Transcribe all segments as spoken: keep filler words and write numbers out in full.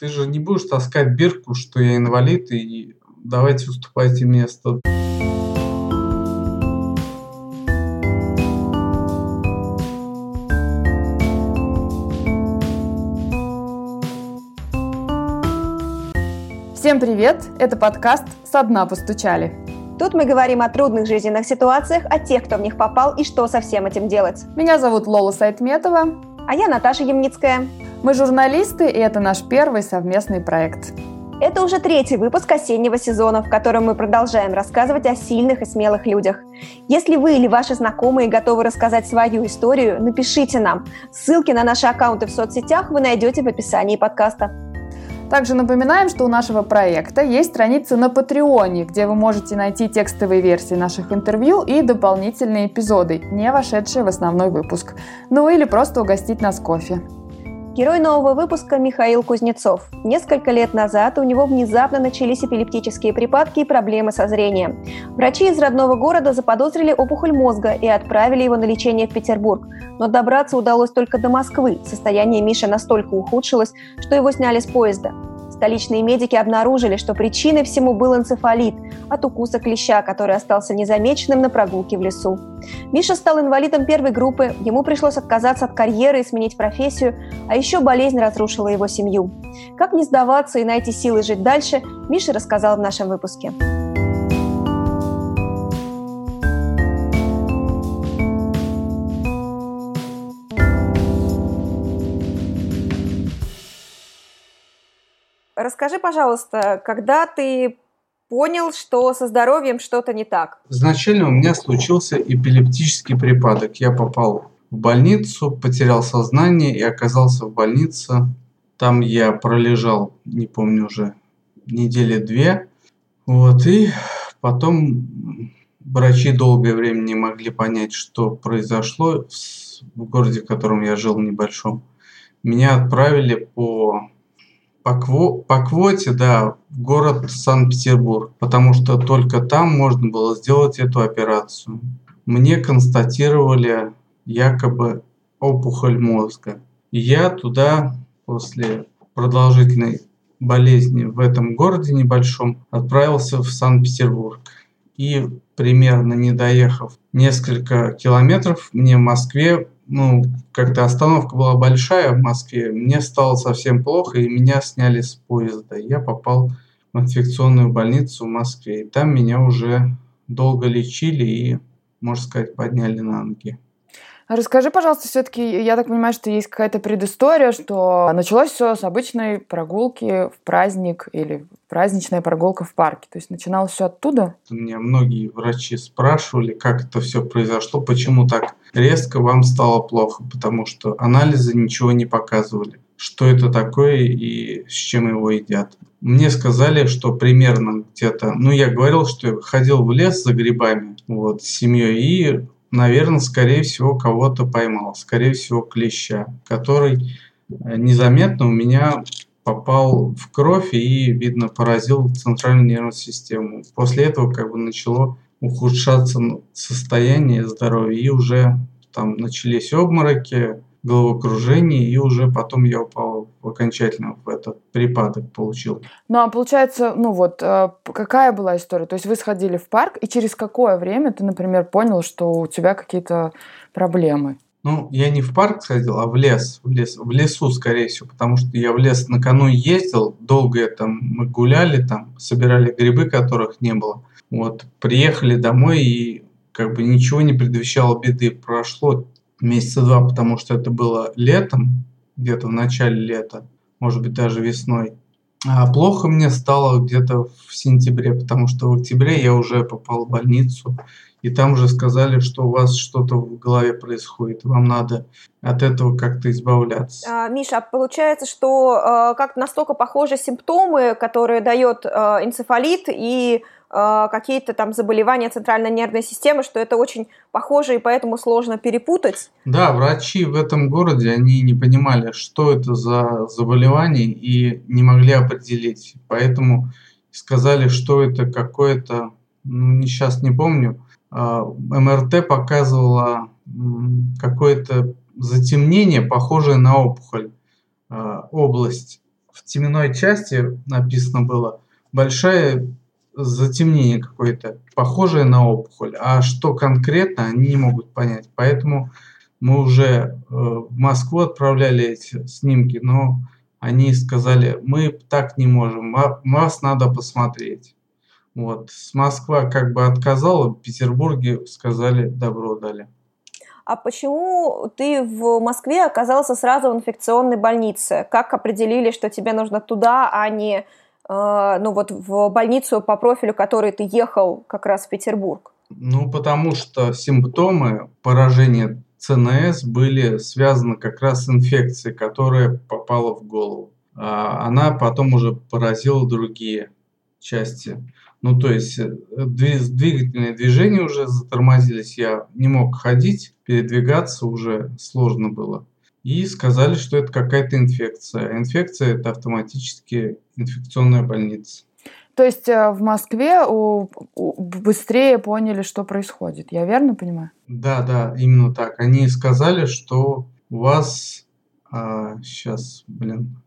Ты же не будешь таскать бирку, что я инвалид, и давайте уступайте место. Всем привет! Это подкаст «Со дна постучали». Тут мы говорим о трудных жизненных ситуациях, о тех, кто в них попал и что со всем этим делать. Меня зовут Лола Сайтметова. А я Наталья Ямницкая. Мы журналисты, и это наш первый совместный проект. Это уже третий выпуск осеннего сезона, в котором мы продолжаем рассказывать о сильных и смелых людях. Если вы или ваши знакомые готовы рассказать свою историю, напишите нам. Ссылки на наши аккаунты в соцсетях вы найдете в описании подкаста. Также напоминаем, что у нашего проекта есть страница на Патреоне, где вы можете найти текстовые версии наших интервью и дополнительные эпизоды, не вошедшие в основной выпуск. Ну или просто угостить нас кофе. Герой нового выпуска – Михаил Кузнецов. Несколько лет назад у него внезапно начались эпилептические припадки и проблемы со зрением. Врачи из родного города заподозрили опухоль мозга и отправили его на лечение в Петербург. Но добраться удалось только до Москвы. Состояние Миши настолько ухудшилось, что его сняли с поезда. Столичные медики обнаружили, что причиной всему был энцефалит от укуса клеща, который остался незамеченным на прогулке в лесу. Миша стал инвалидом первой группы, ему пришлось отказаться от карьеры и сменить профессию, а еще болезнь разрушила его семью. Как не сдаваться и найти силы жить дальше, Миша рассказал в нашем выпуске. Расскажи, пожалуйста, когда ты понял, что со здоровьем что-то не так? Изначально у меня случился эпилептический припадок. Я попал в больницу, потерял сознание и оказался в больнице. Там я пролежал, не помню уже, недели две. Вот, и потом врачи долгое время не могли понять, что произошло в городе, в котором я жил, небольшом. Меня отправили по... По, кво- по квоте, да, в город Санкт-Петербург, потому что только там можно было сделать эту операцию. Мне констатировали якобы опухоль мозга. И я туда после продолжительной болезни в этом городе небольшом отправился в Санкт-Петербург. И примерно не доехав несколько километров, мне в Москве Ну, как-то остановка была большая в Москве, мне стало совсем плохо, и меня сняли с поезда. Я попал в инфекционную больницу в Москве, и там меня уже долго лечили и, можно сказать, подняли на ноги. Расскажи, пожалуйста, все-таки, я так понимаю, что есть какая-то предыстория, что началось все с обычной прогулки в праздник или праздничная прогулка в парке. То есть начиналось все оттуда? Меня многие врачи спрашивали, как это все произошло, почему так резко вам стало плохо, потому что анализы ничего не показывали, что это такое и с чем его едят. Мне сказали, что примерно где-то, ну я говорил, что я ходил в лес за грибами, вот, с семьей и... Наверное, скорее всего, кого-то поймал. Скорее всего, клеща, который незаметно у меня попал в кровь и, видно, поразил центральную нервную систему. После этого как бы начало ухудшаться состояние здоровья. И уже там начались обмороки, головокружение, и уже потом я упал окончательно в этот припадок получил. Ну, а получается, ну вот, какая была история? То есть вы сходили в парк, и через какое время ты, например, понял, что у тебя какие-то проблемы? Ну, я не в парк сходил, а в лес. В лес, в лесу, скорее всего, потому что я в лес накануне ездил, долго там мы гуляли, там собирали грибы, которых не было. Вот, приехали домой, и как бы ничего не предвещало беды. Прошло месяца два, потому что это было летом, где-то в начале лета, может быть, даже весной. А плохо мне стало где-то в сентябре, потому что в октябре я уже попал в больницу, и там уже сказали, что у вас что-то в голове происходит, вам надо от этого как-то избавляться. А, Миша, получается, что э, как-то настолько похожи симптомы, которые дает э, энцефалит и э, какие-то там заболевания центральной нервной системы, что это очень похоже, и поэтому сложно перепутать. Да, врачи в этом городе, они не понимали, что это за заболевание, и не могли определить. Поэтому сказали, что это какое-то, ну, сейчас не помню, эм эр тэ показывала какое-то затемнение, похожее на опухоль, область в в теменной части написано было большое затемнение какое-то, похожее на опухоль. А что конкретно, они не могут понять. Поэтому мы уже в Москву отправляли эти снимки, но они сказали, мы так не можем, вас надо посмотреть. Вот. С Москва как бы отказала, в Петербурге сказали, добро дали. А почему ты в Москве оказался сразу в инфекционной больнице? Как определили, что тебе нужно туда, а не э, ну вот в больницу по профилю, который ты ехал как раз в Петербург? Ну, потому что симптомы поражения ЦНС были связаны как раз с инфекцией, которая попала в голову. А она потом уже поразила другие части. Ну, то есть двигательные движения уже затормозились, я не мог ходить, передвигаться уже сложно было. И сказали, что это какая-то инфекция. Инфекция – это автоматически инфекционная больница. То есть в Москве быстрее поняли, что происходит. Я верно понимаю? Да, да, именно так. Они сказали, что у вас... А, сейчас, блин...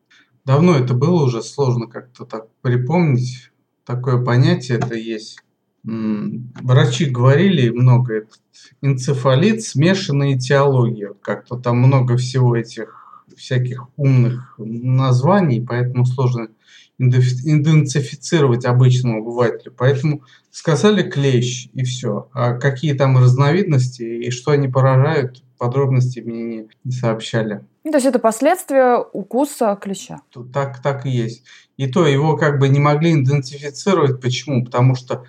Давно это было уже, сложно как-то так припомнить. Такое понятие это есть. Врачи говорили много. Этот энцефалит, смешанная этиология. Как-то там много всего этих всяких умных названий, поэтому сложно идентифицировать обычного обывателя. Поэтому сказали клещ и все. А какие там разновидности и что они поражают, подробности мне не сообщали. Ну, то есть это последствия укуса клеща? Так, так и есть. И то его как бы не могли идентифицировать. Почему? Потому что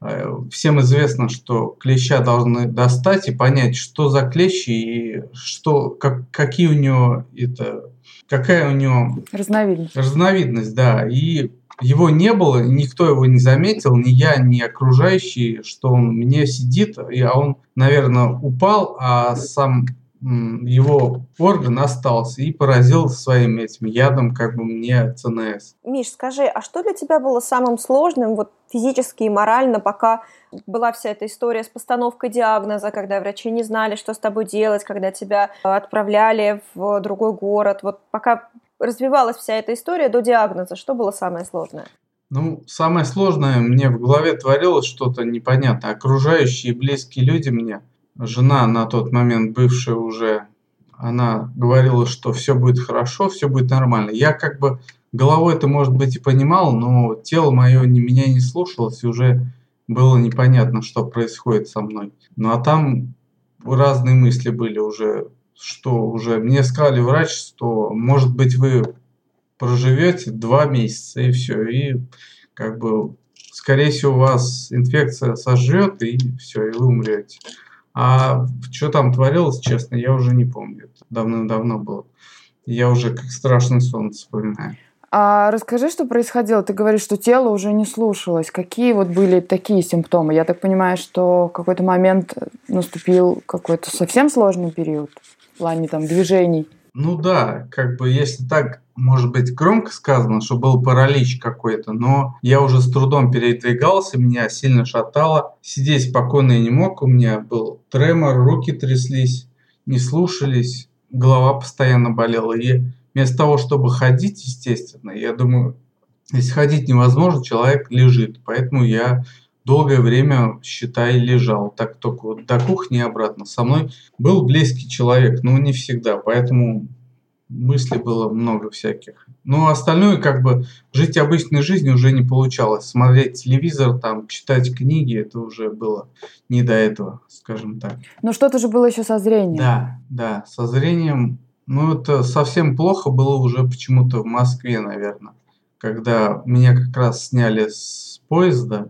э, всем известно, что клеща должны достать и понять, что за клещ и что, как, какие у него это, какая у него разновидность. разновидность, да. И его не было, никто его не заметил, ни я, ни окружающие, что он мне сидит, и он, наверное, упал, а сам его орган остался и поразил своим этим ядом как бы мне ЦНС. Миш, скажи, а что для тебя было самым сложным вот физически и морально, пока была вся эта история с постановкой диагноза, когда врачи не знали, что с тобой делать, когда тебя отправляли в другой город, вот пока развивалась вся эта история до диагноза, что было самое сложное? Ну, самое сложное, мне в голове творилось что-то непонятное. Окружающие и близкие люди мне, жена на тот момент бывшая уже, она говорила, что все будет хорошо, все будет нормально. Я как бы головой это, может быть, и понимал, но тело мое меня не слушалось, и уже было непонятно, что происходит со мной. Ну, а там разные мысли были уже, что уже мне сказали врач, что, может быть, вы проживете два месяца и все, и как бы, скорее всего, вас инфекция сожрет, и все, и вы умрете. А что там творилось, честно, я уже не помню. Это давным-давно было. Я уже как страшный сон вспоминаю. А расскажи, что происходило. Ты говоришь, что тело уже не слушалось. Какие вот были такие симптомы? Я так понимаю, что в какой-то момент наступил какой-то совсем сложный период в плане там движений. Ну да, как бы если так, может быть, громко сказано, что был паралич какой-то, но я уже с трудом передвигался, меня сильно шатало, сидеть спокойно я не мог, у меня был тремор, руки тряслись, не слушались, голова постоянно болела. И вместо того, чтобы ходить, естественно, я думаю, если ходить невозможно, человек лежит, поэтому я... Долгое время, считай, лежал. Так только вот до кухни и обратно. Со мной был близкий человек, но не всегда. Поэтому мыслей было много всяких. Ну, остальное, как бы, жить обычной жизнью уже не получалось. Смотреть телевизор, там, читать книги, это уже было не до этого, скажем так. Но что-то же было еще со зрением. Да, да, со зрением. Ну, это совсем плохо было уже почему-то в Москве, наверное. Когда меня как раз сняли с поезда,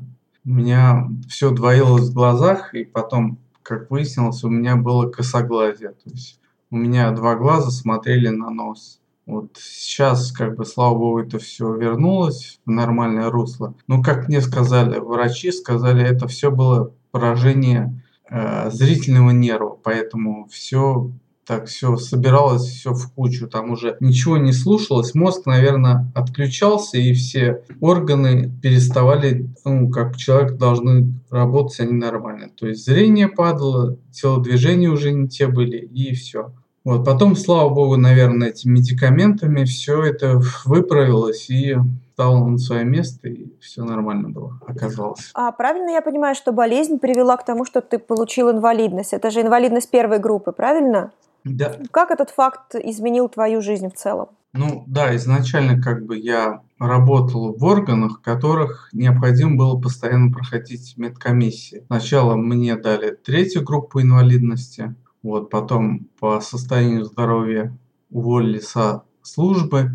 у меня все двоилось в глазах, и потом, как выяснилось, у меня было косоглазие. То есть у меня два глаза смотрели на нос. Вот сейчас, как бы, слава богу, это все вернулось в нормальное русло. Но, как мне сказали врачи, сказали, это все было поражение э, зрительного нерва, поэтому все... Так все собиралось, все в кучу, там уже ничего не слушалось, мозг, наверное, отключался, и все органы переставали, ну, как человек, должны работать они нормально. То есть зрение падало, телодвижения уже не те были, и все. Вот. Потом, слава богу, наверное, этими медикаментами все это выправилось, и стал он на свое место, и все нормально было, оказалось. А правильно я понимаю, что болезнь привела к тому, что ты получил инвалидность? Это же инвалидность первой группы, правильно? Да. Как этот факт изменил твою жизнь в целом? Ну да, изначально как бы я работал в органах, в которых необходимо было постоянно проходить медкомиссии. Сначала мне дали третью группу инвалидности, вот, потом по состоянию здоровья уволили со службы,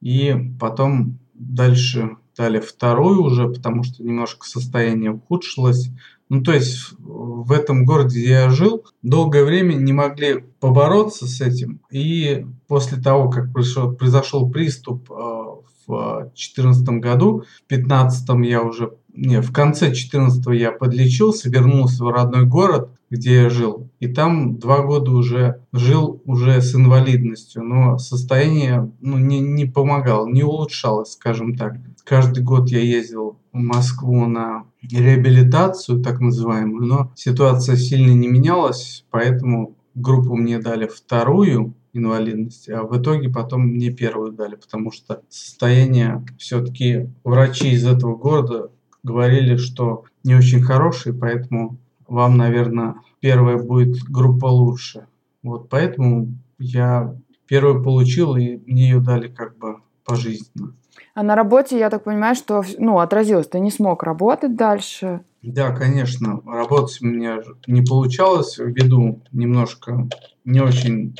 и потом дальше дали вторую уже, потому что немножко состояние ухудшилось. Ну, то есть в этом городе, где я жил, долгое время не могли побороться с этим. И после того, как пришел, произошел приступ э, в две тысячи четырнадцатом году, в две тысячи пятнадцатом я уже, не, в конце две тысячи четырнадцатого я подлечился, вернулся в родной город, где я жил. И там два года уже жил уже с инвалидностью, но состояние ну, не, не помогало, не улучшалось, скажем так. Каждый год я ездил в Москву на реабилитацию, так называемую, но ситуация сильно не менялась, поэтому группу мне дали вторую инвалидность, а в итоге потом мне первую дали, потому что состояние все-таки врачи из этого города говорили, что не очень хорошее, поэтому вам, наверное, первая будет группа лучше. Вот поэтому я первую получил, и мне ее дали как бы пожизненно. А на работе, я так понимаю, что ну, отразилось, ты не смог работать дальше? Да, конечно, работать у меня не получалось ввиду немножко не очень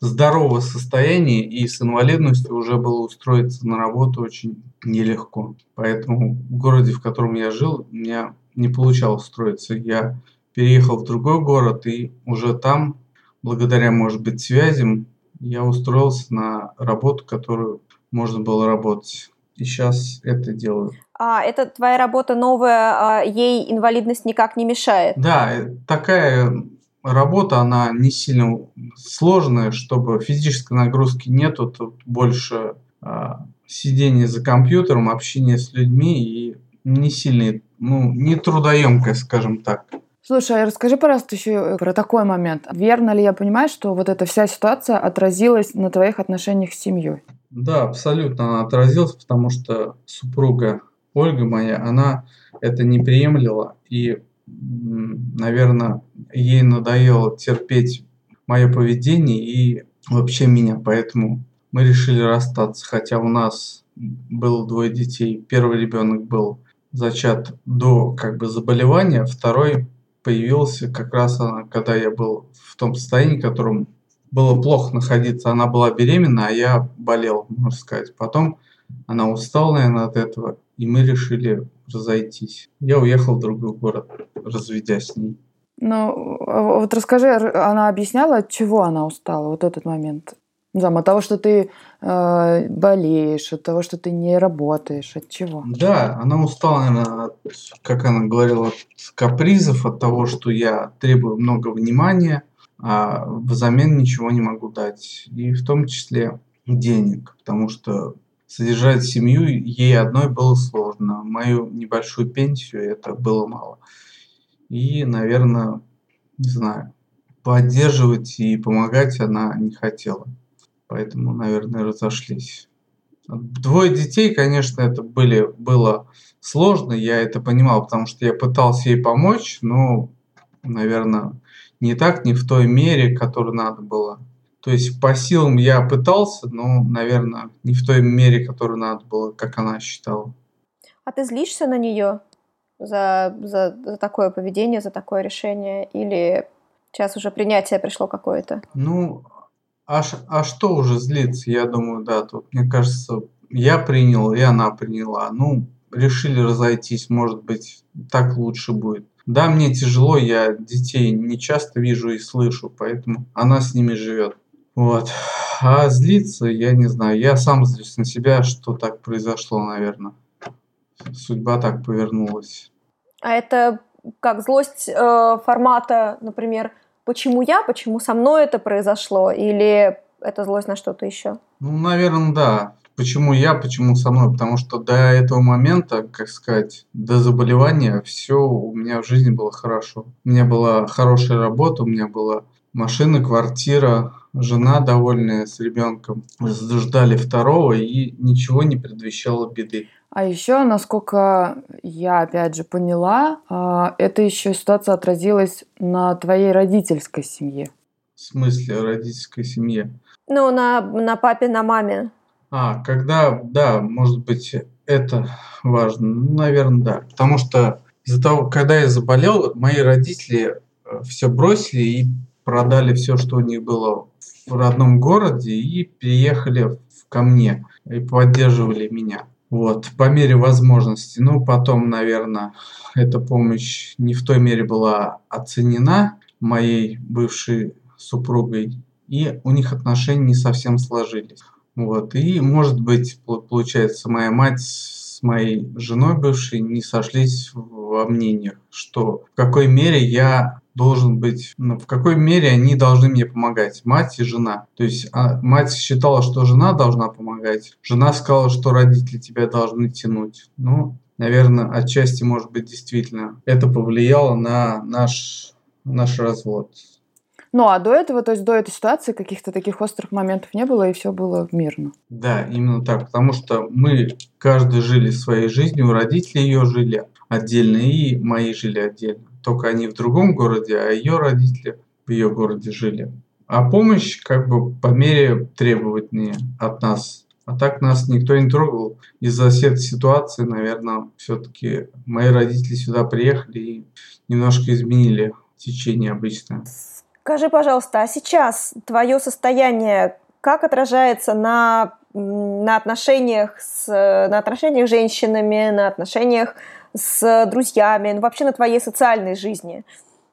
здорового состояния, и с инвалидностью уже было устроиться на работу очень нелегко. Поэтому в городе, в котором я жил, у меня не получалось устроиться. Я переехал в другой город, и уже там, благодаря, может быть, связям, я устроился на работу, которую можно было работать. И сейчас это делаю. А это твоя работа новая, а ей инвалидность никак не мешает? Да, такая работа, она не сильно сложная, чтобы физической нагрузки нету, тут больше а, сидения за компьютером, общения с людьми и не сильно, ну, не трудоемкая, скажем так. Слушай, а расскажи, пожалуйста, еще про такой момент. Верно ли я понимаю, что вот эта вся ситуация отразилась на твоих отношениях с семьей? Да, абсолютно она отразилась, потому что супруга Ольга моя, она это не приемлила, и, наверное, ей надоело терпеть мое поведение и вообще меня, поэтому мы решили расстаться, хотя у нас было двое детей. Первый ребенок был зачат до как бы заболевания, второй появился как раз она, когда я был в том состоянии, в котором было плохо находиться, она была беременна, а я болел, можно сказать. Потом она устала, наверное, от этого, и мы решили разойтись. Я уехал в другой город, разведясь с ней. Ну, вот расскажи, она объясняла, от чего она устала, вот этот момент? Зам, от того, что ты э, болеешь, от того, что ты не работаешь, от чего? Да, она устала, наверное, от, как она говорила, от капризов, от того, что я требую много внимания, а взамен ничего не могу дать, и в том числе денег, потому что содержать семью ей одной было сложно, мою небольшую пенсию это было мало. И, наверное, не знаю, поддерживать и помогать она не хотела, поэтому, наверное, разошлись. Двое детей, конечно, это были, было сложно, я это понимал, потому что я пытался ей помочь, но, наверное, не так, не в той мере, которую надо было. То есть по силам я пытался, но, наверное, не в той мере, которую надо было, как она считала. А ты злишься на нее за, за, за такое поведение, за такое решение? Или сейчас уже принятие пришло какое-то? Ну, а, а что уже злиться? Я думаю, да, тут, мне кажется, я принял, и она приняла. Ну, решили разойтись, может быть, так лучше будет. Да, мне тяжело, я детей не часто вижу и слышу, поэтому она с ними живет. Вот. А злиться, я не знаю, я сам злюсь на себя, что так произошло, наверное. Судьба так повернулась. А это как злость э, формата, например, почему я, почему со мной это произошло, или это злость на что-то еще? Ну, наверное, да. Почему я, почему со мной? Потому что до этого момента, как сказать, до заболевания, все у меня в жизни было хорошо. У меня была хорошая работа, у меня была машина, квартира, Жена, довольная с ребенком, ждали второго, и ничего не предвещало беды. А еще, насколько я, опять же, поняла, эта еще ситуация отразилась на твоей родительской семье. В смысле родительской семье? Ну, на, на папе, на маме. А, когда, да, может быть, это важно. Ну, наверное, да. Потому что из-за того, когда я заболел, мои родители все бросили и продали все, что у них было в родном городе, и переехали ко мне и поддерживали меня. Вот, по мере возможности. Ну, потом, наверное, эта помощь не в той мере была оценена моей бывшей супругой, и у них отношения не совсем сложились. Вот, и, может быть, получается, моя мать с моей женой бывшей не сошлись во мнениях, что в какой мере я должен быть, ну, в какой мере они должны мне помогать, мать и жена. То есть а, мать считала, что жена должна помогать, жена сказала, что родители тебя должны тянуть. Ну, наверное, отчасти, может быть, действительно это повлияло на наш, наш развод. Ну, а до этого, то есть до этой ситуации каких-то таких острых моментов не было, и все было мирно. Да, именно так, потому что мы каждый жили своей жизнью, родители ее жили отдельно, и мои жили отдельно. Только они в другом городе, а ее родители в ее городе жили. А помощь как бы по мере требовательнее от нас. А так нас никто не трогал. Из-за всей ситуации, наверное, все-таки мои родители сюда приехали и немножко изменили течение обычное. Скажи, пожалуйста, а сейчас твое состояние как отражается на, на, отношениях, с, на отношениях с женщинами, на отношениях с друзьями, ну вообще на твоей социальной жизни?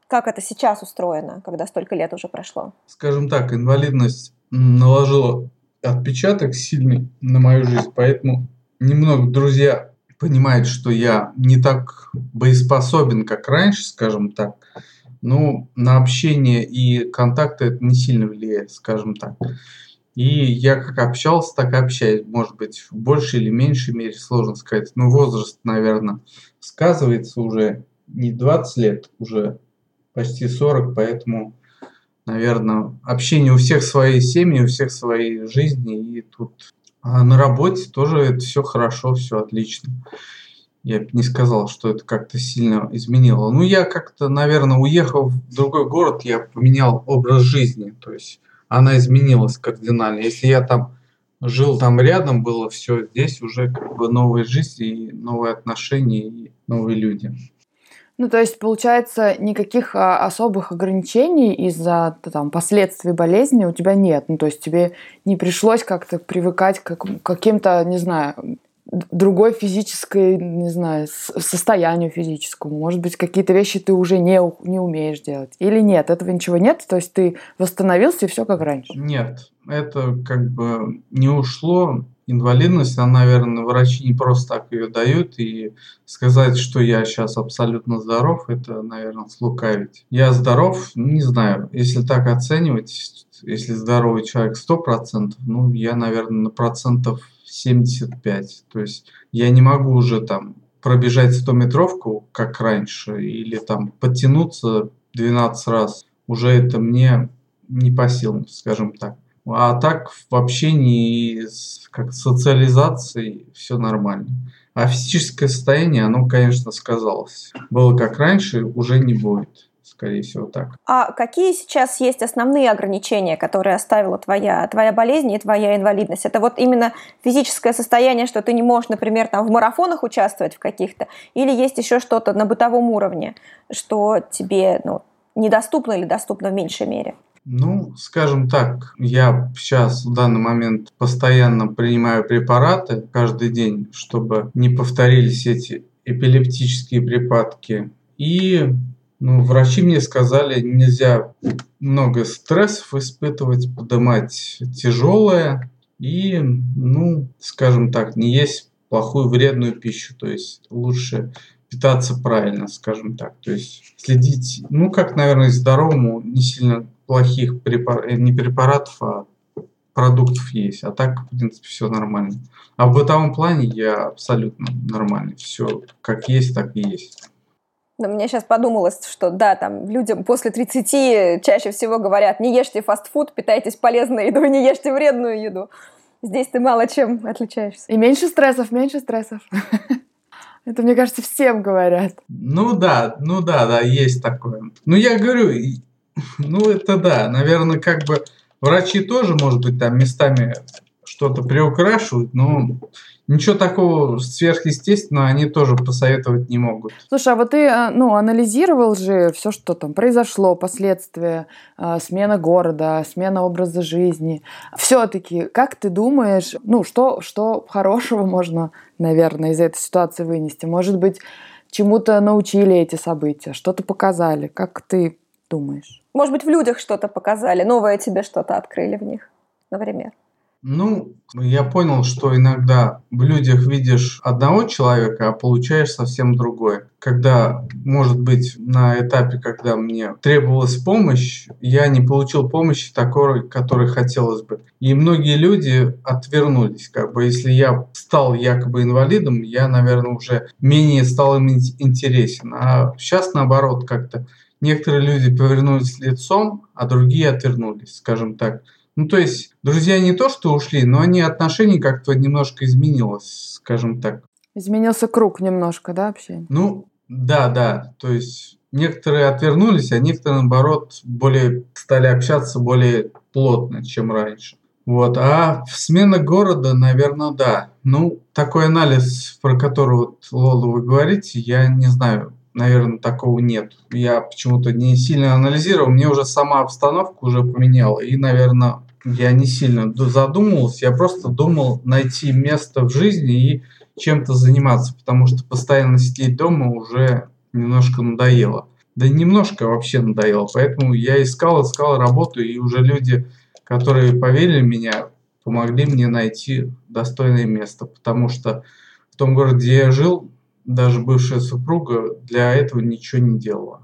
Как это сейчас устроено, когда столько лет уже прошло? Скажем так, инвалидность наложила отпечаток сильный на мою жизнь, поэтому немного друзья понимают, что я не так боеспособен, как раньше, скажем так. Ну, на общение и контакты это не сильно влияет, скажем так. И я как общался, так и общаюсь. Может быть, в большей или меньшей мере, сложно сказать. Но возраст, наверное, сказывается уже не двадцать лет, уже почти сорок. Поэтому, наверное, общение у всех своей семьи, у всех своей жизни. И тут а на работе тоже это все хорошо, все отлично. Я бы не сказал, что это как-то сильно изменило. Ну, я как-то, наверное, уехал в другой город, я поменял образ жизни, то есть она изменилась кардинально. Если я там жил, там рядом было все, здесь уже как бы новая жизнь и новые отношения, и новые люди. Ну, то есть, получается, никаких особых ограничений из-за там, последствий болезни у тебя нет? Ну, то есть тебе не пришлось как-то привыкать к каким-то, не знаю, другой физической, не знаю, состоянию физическому. Может быть, какие-то вещи ты уже не, не умеешь делать. Или нет, этого ничего нет? То есть ты восстановился, и все как раньше? Нет, это как бы не ушло. Инвалидность, она, наверное, врачи не просто так ее дают. И сказать, что я сейчас абсолютно здоров, это, наверное, слукавить. Я здоров, не знаю. Если так оценивать, если здоровый человек сто процентов, ну, я, наверное, на процентов семьдесят пять. То есть я не могу уже там пробежать стометровку, как раньше, или там подтянуться двенадцать раз. Уже это мне не по силам, скажем так. А так в общении, как социализации, все нормально. А физическое состояние, оно, конечно, сказалось. Было как раньше, уже не будет. Скорее всего, так. А какие сейчас есть основные ограничения, которые оставила твоя, твоя болезнь и твоя инвалидность? Это вот именно физическое состояние, что ты не можешь, например, там, в марафонах участвовать в каких-то, или есть еще что-то на бытовом уровне, что тебе ну, недоступно или доступно в меньшей мере? Ну, скажем так, я сейчас в данный момент постоянно принимаю препараты каждый день, чтобы не повторились эти эпилептические припадки. И... Ну, врачи мне сказали, нельзя много стрессов испытывать, поднимать тяжелое и, ну, скажем так, не есть плохую вредную пищу. То есть лучше питаться правильно, скажем так. То есть следить, ну, как, наверное, здоровому, не сильно плохих препар... не препаратов, а продуктов есть. А так, в принципе, все нормально. А в бытовом плане я абсолютно нормальный. Все как есть, так и есть. Но мне сейчас подумалось, что да, там людям после тридцати чаще всего говорят: не ешьте фастфуд, питайтесь полезной едой, не ешьте вредную еду. Здесь ты мало чем отличаешься. И меньше стрессов, меньше стрессов. Это, мне кажется, всем говорят. Ну да, ну да, да, есть такое. Ну я говорю, ну это да, наверное, как бы врачи тоже, может быть, там местами что-то приукрашивают, но ничего такого сверхъестественного они тоже посоветовать не могут. Слушай, а вот ты, ну, анализировал же все, что там произошло, последствия, смена города, смена образа жизни. Все-таки, как ты думаешь, ну, что, что хорошего можно, наверное, из этой ситуации вынести? Может быть, чему-то научили эти события, что-то показали? Как ты думаешь? Может быть, в людях что-то показали, новое тебе что-то открыли в них, например? Ну, я понял, что иногда в людях видишь одного человека, а получаешь совсем другое. Когда, может быть, на этапе, когда мне требовалась помощь, я не получил помощи такой, которой хотелось бы. И многие люди отвернулись. Как бы, если я стал якобы инвалидом, я, наверное, уже менее стал им интересен. А сейчас, наоборот, как-то некоторые люди повернулись лицом, а другие отвернулись, скажем так. Ну, то есть, друзья не то, что ушли, но они отношения как-то немножко изменилось, скажем так. Изменился круг немножко, да, общения? Ну, да, да. То есть, некоторые отвернулись, а некоторые, наоборот, более стали общаться более плотно, чем раньше. Вот. А смена города, наверное, да. Ну, такой анализ, про который, вот, Лола, вы говорите, я не знаю. Наверное, такого нет. Я почему-то не сильно анализировал. Мне уже сама обстановка уже поменяла. И, наверное, я не сильно задумывался. Я просто думал найти место в жизни и чем-то заниматься. Потому что постоянно сидеть дома уже немножко надоело. Да немножко вообще надоело. Поэтому я искал, искал работу. И уже люди, которые поверили в меня, помогли мне найти достойное место. Потому что в том городе, где я жил, даже бывшая супруга для этого ничего не делала.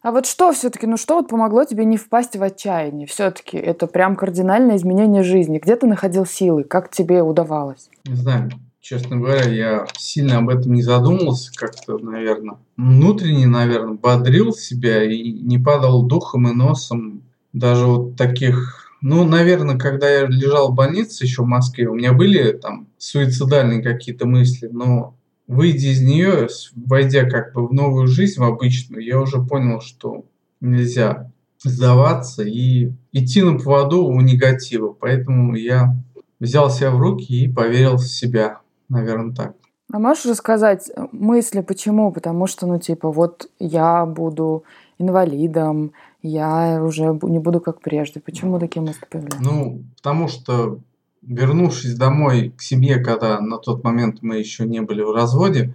А вот что все-таки, ну что вот помогло тебе не впасть в отчаяние? Все-таки это прям кардинальное изменение жизни. Где ты находил силы? Как тебе удавалось? Не знаю, честно говоря, я сильно об этом не задумывался как-то, наверное. Внутренне, наверное, бодрил себя и не падал духом и носом. Даже вот таких... Ну, наверное, когда я лежал в больнице еще в Москве, у меня были там суицидальные какие-то мысли, но... Выйдя из нее, войдя как бы в новую жизнь, в обычную, я уже понял, что нельзя сдаваться и идти на поводу у негатива. Поэтому я взял себя в руки и поверил в себя, наверное, так. А можешь рассказать мысли, почему? Потому что, ну, типа, вот я буду инвалидом, я уже не буду как прежде. Почему такие мысли появляются? Ну, потому что... Вернувшись домой к семье, когда на тот момент мы еще не были в разводе,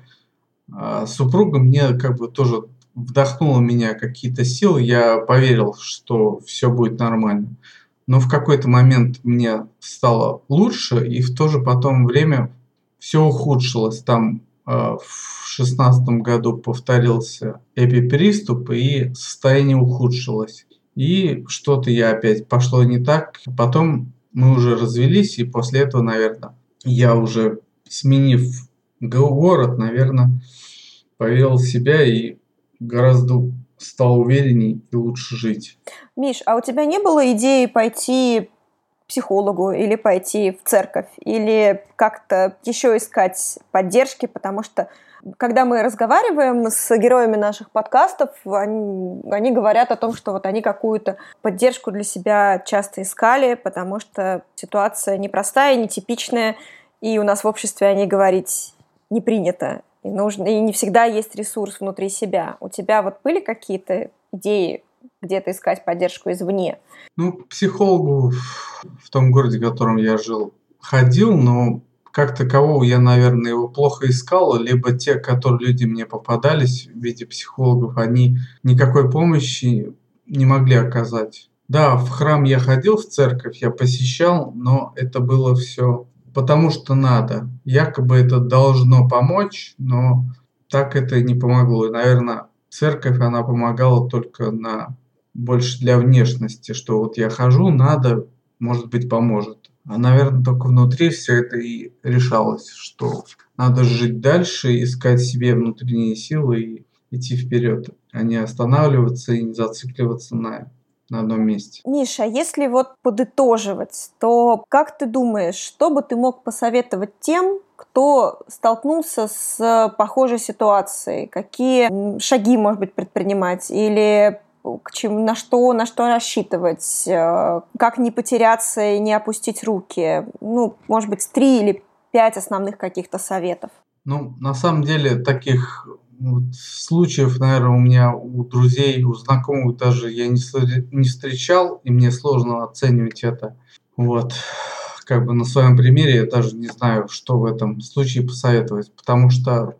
супруга мне как бы тоже вдохнула в меня какие-то силы, я поверил, что все будет нормально. Но в какой-то момент мне стало лучше, и в то же потом время все ухудшилось. Там в шестнадцатом году повторился эпиприступ, и состояние ухудшилось. И что-то я опять пошло не так, потом... Мы уже развелись, и после этого, наверное, я уже, сменив город, наверное, поверил в себя и гораздо стал уверенней и лучше жить. Миш, а у тебя не было идеи пойти к психологу или пойти в церковь, или как-то еще искать поддержки, потому что когда мы разговариваем с героями наших подкастов, они, они говорят о том, что вот они какую-то поддержку для себя часто искали, потому что ситуация непростая, нетипичная, и у нас в обществе о ней говорить не принято, и, нужно, и не всегда есть ресурс внутри себя. У тебя вот были какие-то идеи где-то искать поддержку извне? Ну, к психологу в том городе, в котором я жил, ходил, но... Как такового я, наверное, его плохо искал, либо те, которые люди мне попадались в виде психологов, они никакой помощи не могли оказать. Да, в храм я ходил, в церковь я посещал, но это было все потому, что надо. Якобы это должно помочь, но так это не помогло. И, наверное, церковь, она помогала только на больше для внешности, что вот я хожу, надо, может быть, поможет. А, наверное, только внутри все это и решалось, что надо жить дальше, искать себе внутренние силы и идти вперед, а не останавливаться и не зацикливаться на, на одном месте. Миша, если вот подытоживать, то как ты думаешь, что бы ты мог посоветовать тем, кто столкнулся с похожей ситуацией? Какие шаги, может быть, предпринимать? Или к чему, на что, на что рассчитывать? Как не потеряться и не опустить руки? Ну, может быть, три или пять основных каких-то советов. Ну, на самом деле, таких вот случаев, наверное, у меня у друзей, у знакомых даже я не, не встречал, и мне сложно оценивать это. Вот, как бы на своем примере я даже не знаю, что в этом случае посоветовать, потому что,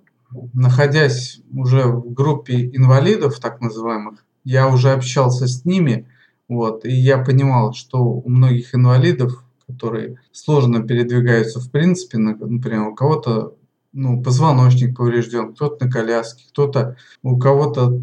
находясь уже в группе инвалидов, так называемых, я уже общался с ними, вот, и я понимал, что у многих инвалидов, которые сложно передвигаются в принципе, например, у кого-то ну, позвоночник поврежден, кто-то на коляске, кто-то у кого-то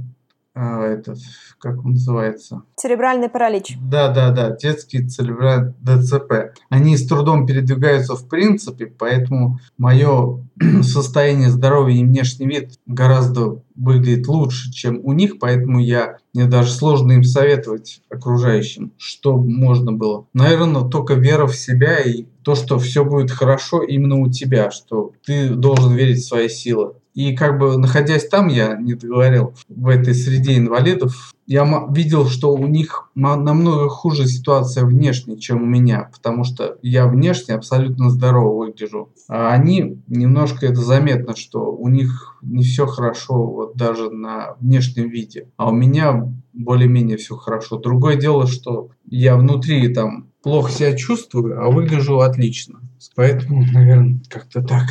а, этот, как он называется? Церебральный паралич. Да, да, да, детский церебральный ДЦП. Они с трудом передвигаются в принципе, поэтому мое состояние здоровья и внешний вид гораздо выглядит лучше, чем у них, поэтому я, мне даже сложно им советовать окружающим, что можно было. Наверное, только вера в себя и то, что все будет хорошо именно у тебя, что ты должен верить в свои силы. И как бы находясь там, я не договорил, в этой среде инвалидов, я видел, что у них намного хуже ситуация внешне, чем у меня, потому что я внешне абсолютно здорово выгляжу. А они, немножко это заметно, что у них не все хорошо вот даже на внешнем виде, а у меня более-менее все хорошо. Другое дело, что я внутри там плохо себя чувствую, а выгляжу отлично. Поэтому, наверное, как-то так.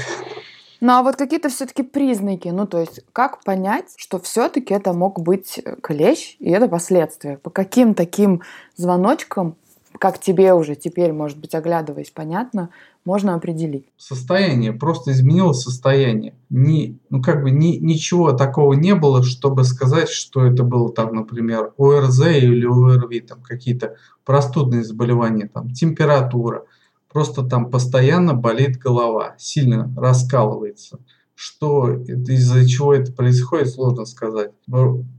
Ну, а вот какие-то все-таки признаки, ну, то есть, как понять, что все-таки это мог быть клещ, и это последствия? По каким таким звоночкам, как тебе уже теперь, может быть, оглядываясь, понятно, можно определить? Состояние, просто изменилось состояние. Ни, ну, как бы ни, ничего такого не было, чтобы сказать, что это было, там, например, ОРЗ или ОРВИ, там, какие-то простудные заболевания, там, температура. Просто там постоянно болит голова, сильно раскалывается. Что, из-за чего это происходит, сложно сказать.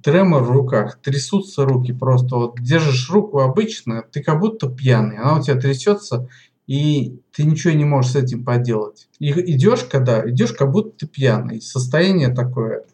Тремор в руках, трясутся руки просто. Вот держишь руку обычно, ты как будто пьяный, она у тебя трясется, и ты ничего не можешь с этим поделать. И идешь, когда идешь, как будто ты пьяный. Состояние такое,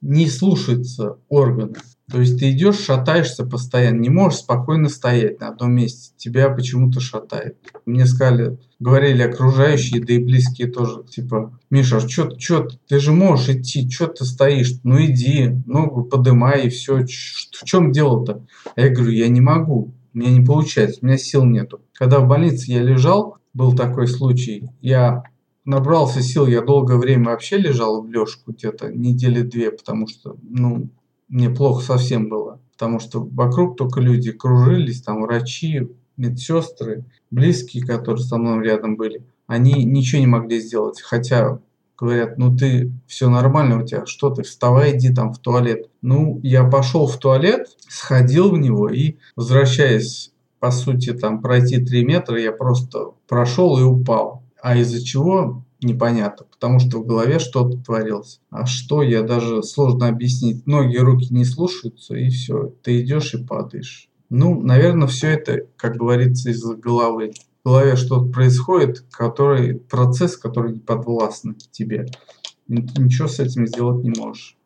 не слушаются органы. То есть ты идешь, шатаешься постоянно, не можешь спокойно стоять на одном месте, тебя почему-то шатает. Мне сказали, говорили окружающие, да и близкие тоже, типа, Миша, чё, чё, ты же можешь идти, чё ты стоишь, ну иди, ногу подымай и все, Ч- в чем дело-то? А я говорю, я не могу, у меня не получается, у меня сил нету. Когда в больнице я лежал, был такой случай, я... Набрался сил, я долгое время вообще лежал в лёжку, где-то недели две, потому что, ну, мне плохо совсем было. Потому что вокруг только люди кружились, там врачи, медсестры, близкие, которые со мной рядом были. Они ничего не могли сделать, хотя говорят, ну ты, все нормально у тебя, что ты, вставай, иди там в туалет. Ну, я пошел в туалет, сходил в него и, возвращаясь, по сути, там пройти три метра, я просто прошел и упал. А из-за чего непонятно, потому что в голове что-то творилось. А что, я даже сложно объяснить. Ноги, руки не слушаются, и все. Ты идешь и падаешь. Ну, наверное, все это, как говорится, из-за головы. В голове что-то происходит, который, процесс, который не подвластен тебе. И ты ничего с этим сделать не можешь.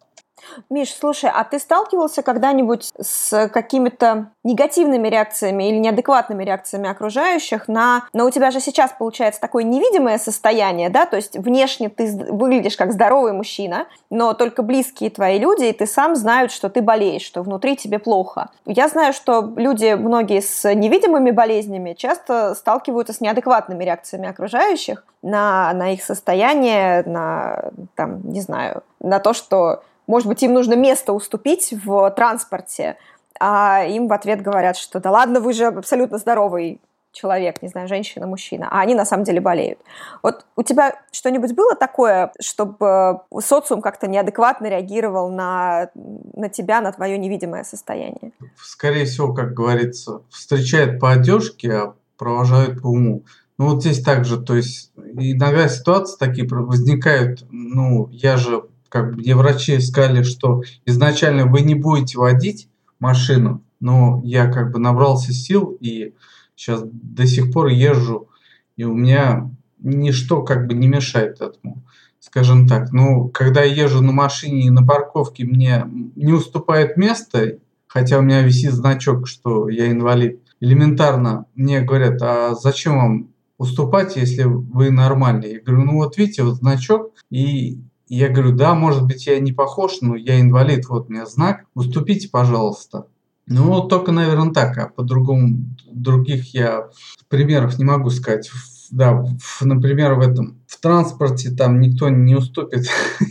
Миш, слушай, а ты сталкивался когда-нибудь с какими-то негативными реакциями или неадекватными реакциями окружающих на... Но у тебя же сейчас получается такое невидимое состояние, да? То есть внешне ты выглядишь как здоровый мужчина, но только близкие твои люди, и ты сам знают, что ты болеешь, что внутри тебе плохо. Я знаю, что люди, многие с невидимыми болезнями, часто сталкиваются с неадекватными реакциями окружающих на, на их состояние, на, там, не знаю, на то, что... Может быть, им нужно место уступить в транспорте, а им в ответ говорят, что да ладно, вы же абсолютно здоровый человек, не знаю, женщина, мужчина, а они на самом деле болеют. Вот у тебя что-нибудь было такое, чтобы социум как-то неадекватно реагировал на, на тебя, на твое невидимое состояние? Скорее всего, как говорится, встречают по одежке, а провожают по уму. Ну вот здесь также, то есть иногда ситуации такие возникают, ну я же... как бы, где врачи сказали, что изначально вы не будете водить машину, но я как бы набрался сил и сейчас до сих пор езжу, и у меня ничто как бы не мешает этому, скажем так. Ну, когда я езжу на машине и на парковке, мне не уступает место, хотя у меня висит значок, что я инвалид. Элементарно мне говорят: а зачем вам уступать, если вы нормальный? Я говорю: ну вот видите, вот значок. И я говорю: да, может быть, я не похож, но я инвалид, вот у меня знак, уступите, пожалуйста. Ну вот только, наверное, так, а по-другому других я примеров не могу сказать. Да, в, например, в этом, в транспорте там никто не уступит,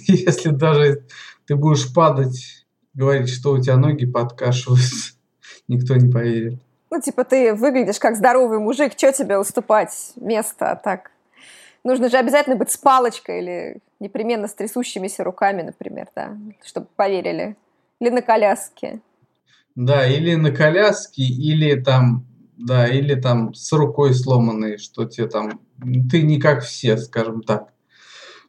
если даже ты будешь падать, говорить, что у тебя ноги подкашиваются, никто не поверит. Ну, типа, ты выглядишь как здоровый мужик, что тебе уступать место, а так? Нужно же обязательно быть с палочкой или непременно с трясущимися руками, например, да, чтобы поверили. Или на коляске. Да, или на коляске, или там... Да, или там с рукой сломанной, что тебе там... Ты не как все, скажем так.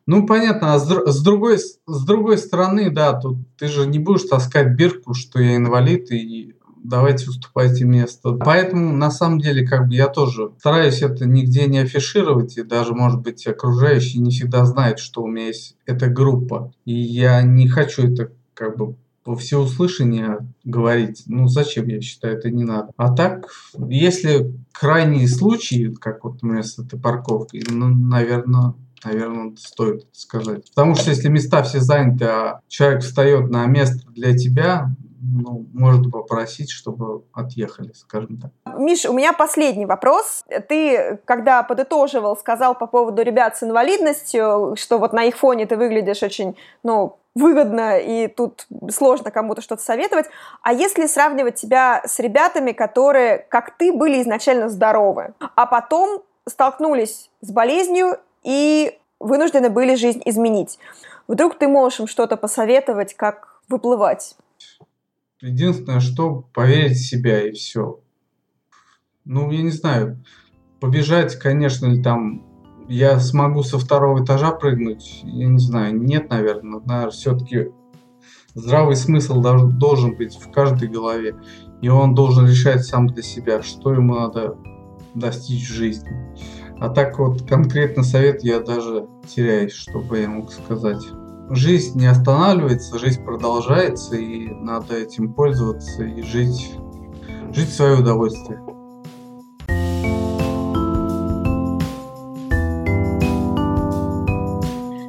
Ну, понятно, а с, др- с, другой, с другой стороны, да, тут ты же не будешь таскать бирку, что я инвалид, и давайте уступайте место. Поэтому, на самом деле, как бы я тоже стараюсь это нигде не афишировать, и даже, может быть, окружающие не всегда знают, что у меня есть эта группа. И я не хочу это как бы... во всеуслышание говорить, ну зачем, я считаю, это не надо. А так, если крайние случаи, как вот у меня с этой парковкой, ну, наверное, наверное, стоит это сказать. Потому что если места все заняты, а человек встает на место для тебя, ну, может попросить, чтобы отъехали, скажем так. Миш, у меня последний вопрос. Ты, когда подытоживал, сказал по поводу ребят с инвалидностью, что вот на их фоне ты выглядишь очень, ну, выгодно, и тут сложно кому-то что-то советовать. А если сравнивать тебя с ребятами, которые, как ты, были изначально здоровы, а потом столкнулись с болезнью и вынуждены были жизнь изменить, вдруг ты можешь им что-то посоветовать, как выплывать? Единственное, что поверить в себя, и все. Ну, я не знаю, побежать, конечно, или там я смогу со второго этажа прыгнуть, я не знаю, нет, наверное, наверное, все-таки здравый смысл должен быть в каждой голове, и он должен решать сам для себя, что ему надо достичь в жизни. А так вот конкретно совет я даже теряюсь, что бы я мог сказать. Жизнь не останавливается, жизнь продолжается, и надо этим пользоваться и жить, жить в свое удовольствие.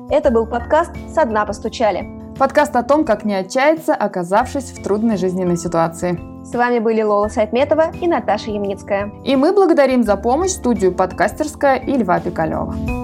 Это был подкаст «Со дна постучали». Подкаст о том, как не отчаяться, оказавшись в трудной жизненной ситуации. С вами были Лола Сайтметова и Наташа Ямницкая. И мы благодарим за помощь студию «Подкастерская» и Льва Пикалева.